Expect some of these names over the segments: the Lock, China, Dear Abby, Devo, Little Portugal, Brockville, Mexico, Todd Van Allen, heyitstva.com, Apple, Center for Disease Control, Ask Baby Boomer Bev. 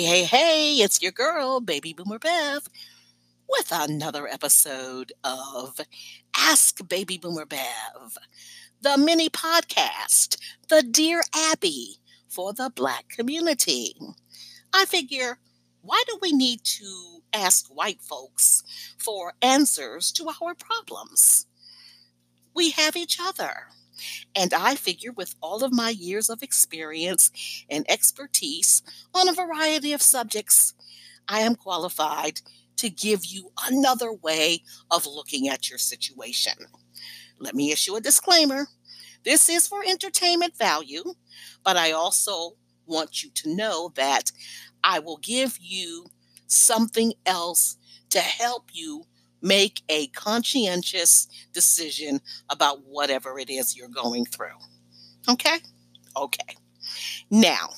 Hey, it's your girl, Baby Boomer Bev, with another episode of Ask Baby Boomer Bev, the mini podcast, the Dear Abby for the Black community. I figure, why do we need to ask white folks for answers to our problems? We have each other. And I figure with all of my years of experience and expertise on a variety of subjects, I am qualified to give you another way of looking at your situation. Let me issue a disclaimer. This is for entertainment value, but I also want you to know that I will give you something else to help you make a conscientious decision about whatever it is you're going through. Okay. Now,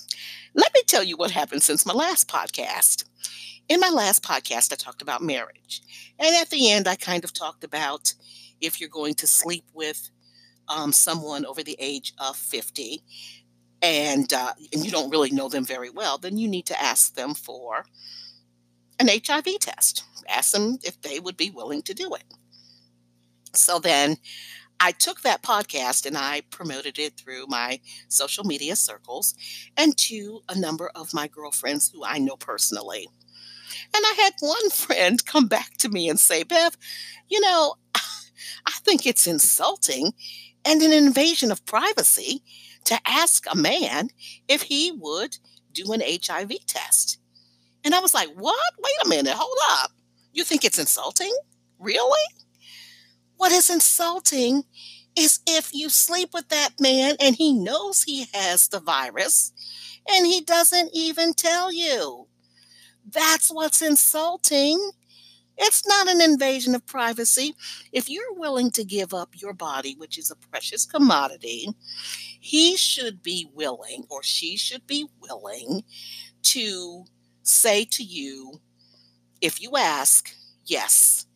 let me tell you what happened since my last podcast. In my last podcast, I talked about marriage. And at the end, I kind of talked about if you're going to sleep with someone over the age of 50 and you don't really know them very well, then you need to ask them for an HIV test. Ask them if they would be willing to do it. So then I took that podcast and I promoted it through my social media circles and to a number of my girlfriends who I know personally. And I had one friend come back to me and say, Bev, I think it's insulting and an invasion of privacy to ask a man if he would do an HIV test. And I was like, what? Wait a minute. Hold up. You think it's insulting? Really? What is insulting is if you sleep with that man and he knows he has the virus and he doesn't even tell you. That's what's insulting. It's not an invasion of privacy. If you're willing to give up your body, which is a precious commodity, he should be willing or she should be willing to say to you, if you ask, yes,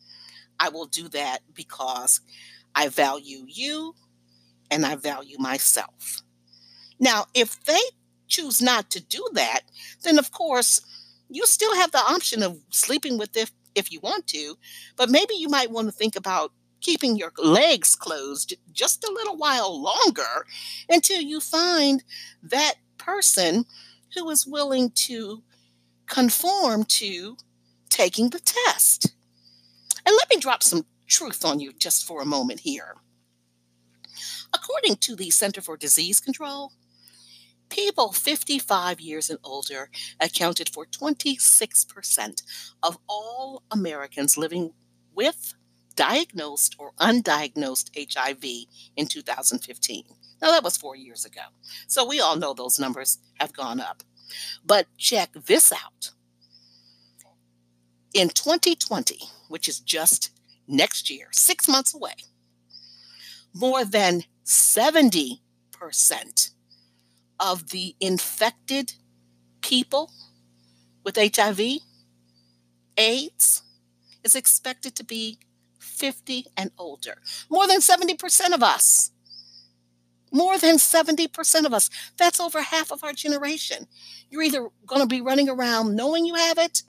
I will do that because I value you and I value myself. Now, if they choose not to do that, then of course, you still have the option of sleeping with them if you want to, but maybe you might want to think about keeping your legs closed just a little while longer until you find that person who is willing to conform to taking the test. And let me drop some truth on you just for a moment here. According to the Center for Disease Control, people 55 years and older accounted for 26% of all Americans living with diagnosed or undiagnosed HIV in 2015. Now, that was 4 years ago. So we all know those numbers have gone up. But check this out. In 2020, which is just next year, 6 months away, more than 70% of the infected people with HIV, AIDS, is expected to be 50 and older. More than 70% of us. More than 70% of us. That's over half of our generation. You're either going to be running around knowing you have it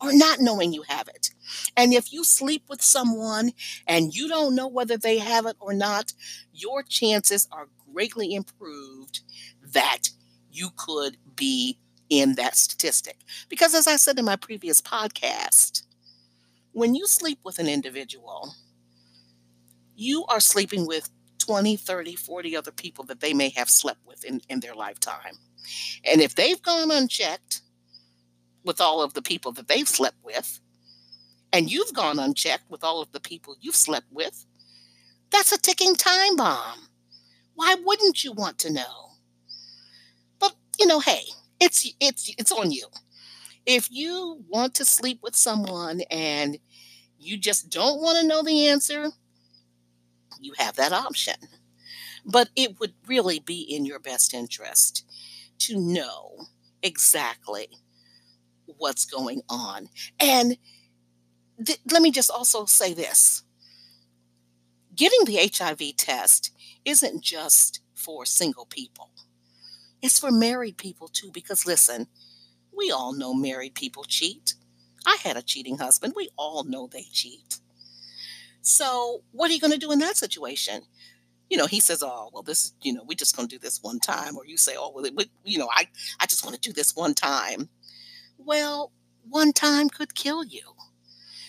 or not knowing you have it. And if you sleep with someone and you don't know whether they have it or not, your chances are greatly improved that you could be in that statistic. Because as I said in my previous podcast, when you sleep with an individual, you are sleeping with 20, 30, 40 other people that they may have slept with in their lifetime. And if they've gone unchecked with all of the people that they've slept with, and you've gone unchecked with all of the people you've slept with, that's a ticking time bomb. Why wouldn't you want to know? But, hey, it's on you. If you want to sleep with someone and you just don't want to know the answer, you have that option. But it would really be in your best interest to know exactly what's going on. And let me just also say this. Getting the HIV test isn't just for single people. It's for married people too, because listen, We all know married people cheat. I had a cheating husband. We all know they cheat. So what are you going to do in that situation? You know, he says, oh, well, this, you know, we're just going to do this one time. Or you say, oh, well, you know, I just want to do this one time. Well, one time could kill you.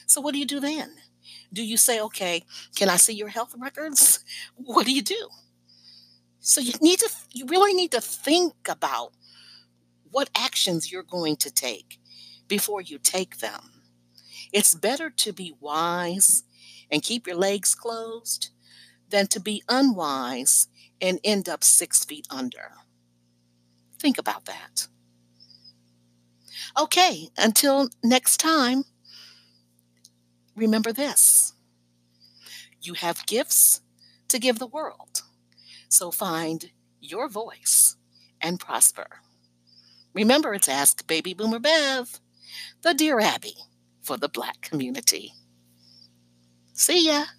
So what do you do then? Do you say, okay, can I see your health records? What do you do? So you really need to think about what actions you're going to take before you take them. It's better to be wise and keep your legs closed than to be unwise and end up 6 feet under. Think about that. Okay, until next time, remember this. You have gifts to give the world, so find your voice and prosper. Remember, it's Ask Baby Boomer Bev, the Dear Abby for the Black community. See ya.